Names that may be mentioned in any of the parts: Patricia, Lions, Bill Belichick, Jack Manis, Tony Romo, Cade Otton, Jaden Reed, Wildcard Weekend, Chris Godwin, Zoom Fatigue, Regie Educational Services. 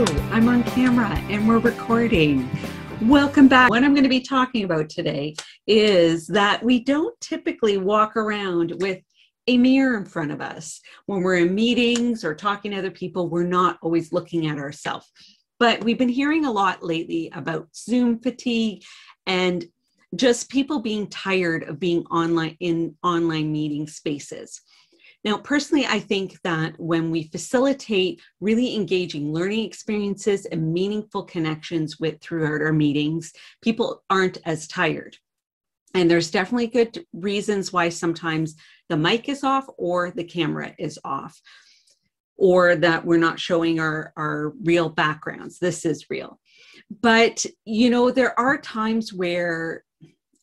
Hello, I'm on camera and we're recording. Welcome back. What I'm going to be talking about today is that we don't typically walk around with a mirror in front of us. When we're in meetings or talking to other people, we're not always looking at ourselves. But we've been hearing a lot lately about Zoom fatigue and just people being tired of being online in online meeting spaces. Now, personally, I think that when we facilitate really engaging learning experiences and meaningful connections throughout our meetings, people aren't as tired. And there's definitely good reasons why sometimes the mic is off or the camera is off, or that we're not showing our real backgrounds. This is real. But, you know, there are times where,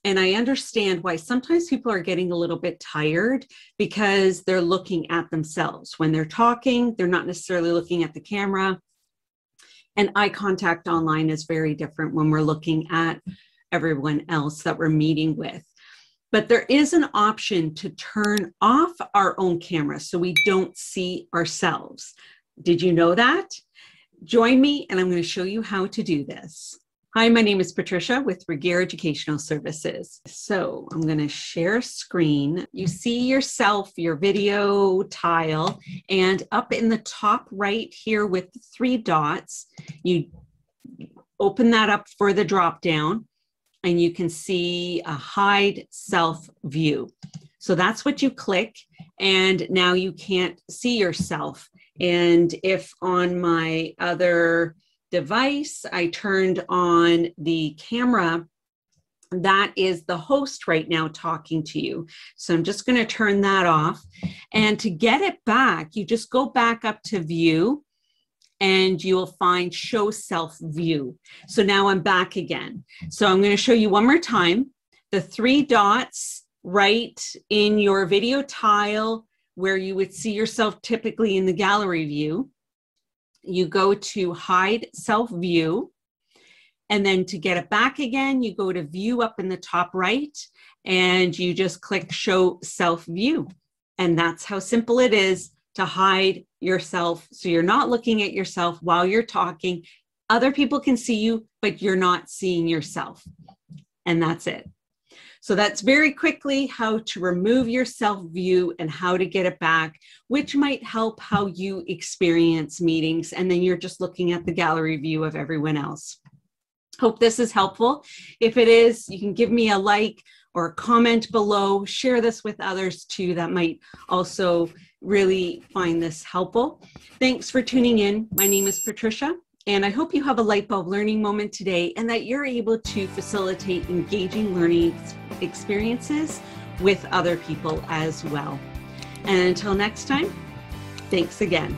and I understand why sometimes people are getting a little bit tired because they're looking at themselves. When they're talking, they're not necessarily looking at the camera. And eye contact online is very different when we're looking at everyone else that we're meeting with. But there is an option to turn off our own camera so we don't see ourselves. Did you know that? Join me and I'm going to show you how to do this. Hi, my name is Patricia with Regie Educational Services. So I'm going to share a screen. You see yourself, your video tile, and up in the top right here with the three dots, you open that up for the drop down and you can see a hide self view. So that's what you click, and now you can't see yourself. And if on my other device, I turned on the camera, that is the host right now talking to you. So I'm just going to turn that off. And to get it back, you just go back up to view and you will find show self view. So now I'm back again. So I'm going to show you one more time. The three dots right in your video tile where you would see yourself typically in the gallery view. You go to hide self view, and then to get it back again, you go to view up in the top right and you just click show self view. And that's how simple it is to hide yourself. So you're not looking at yourself while you're talking. Other people can see you, but you're not seeing yourself. And that's it. So that's very quickly how to remove your self-view and how to get it back, which might help how you experience meetings. And then you're just looking at the gallery view of everyone else. Hope this is helpful. If it is, you can give me a like or a comment below. Share this with others too that might also really find this helpful. Thanks for tuning in. My name is Patricia. And I hope you have a light bulb learning moment today and that you're able to facilitate engaging learning experiences with other people as well. And until next time, thanks again.